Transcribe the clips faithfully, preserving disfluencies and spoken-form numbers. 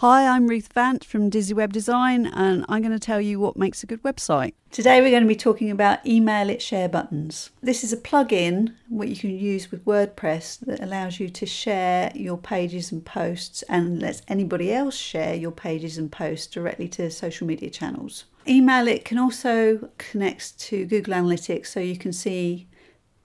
Hi, I'm Ruth Vant from Dizzy Web Design, and I'm going to tell you what makes a good website. Today we're going to be talking about Email It Share Buttons. This is a plugin that you can use with WordPress that allows you to share your pages and posts and lets anybody else share your pages and posts directly to social media channels. Email It can also connect to Google Analytics, so you can see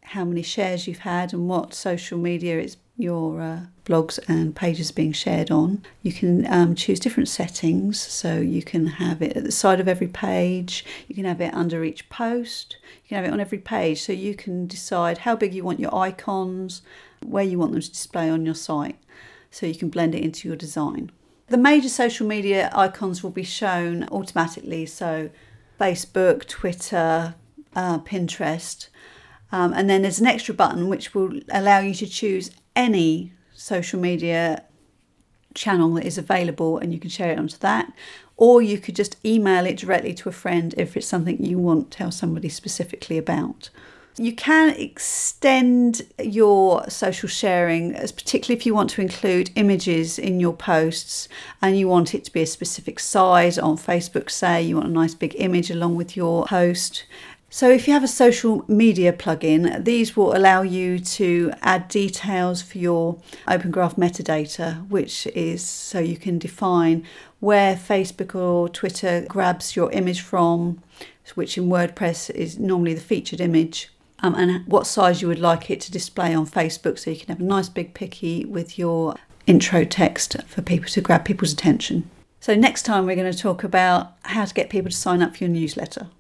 how many shares you've had and what social media it's your uh, blogs and pages being shared on. You can um, choose different settings, so you can have it at the side of every page, you can have it under each post, you can have it on every page, so you can decide how big you want your icons, where you want them to display on your site, so you can blend it into your design. The major social media icons will be shown automatically, so Facebook, Twitter, uh, Pinterest, um, and then there's an extra button which will allow you to choose any social media channel that is available, and you can share it onto that, or you could just email it directly to a friend if it's something you want to tell somebody specifically about. You can extend your social sharing, particularly if you want to include images in your posts and you want it to be a specific size on Facebook, say you want a nice big image along with your post. So if you have a social media plugin, these will allow you to add details for your Open Graph metadata, which is so you can define where Facebook or Twitter grabs your image from, which in WordPress is normally the featured image, um, and what size you would like it to display on Facebook, so you can have a nice big picky with your intro text for people to grab people's attention. So next time we're going to talk about how to get people to sign up for your newsletter.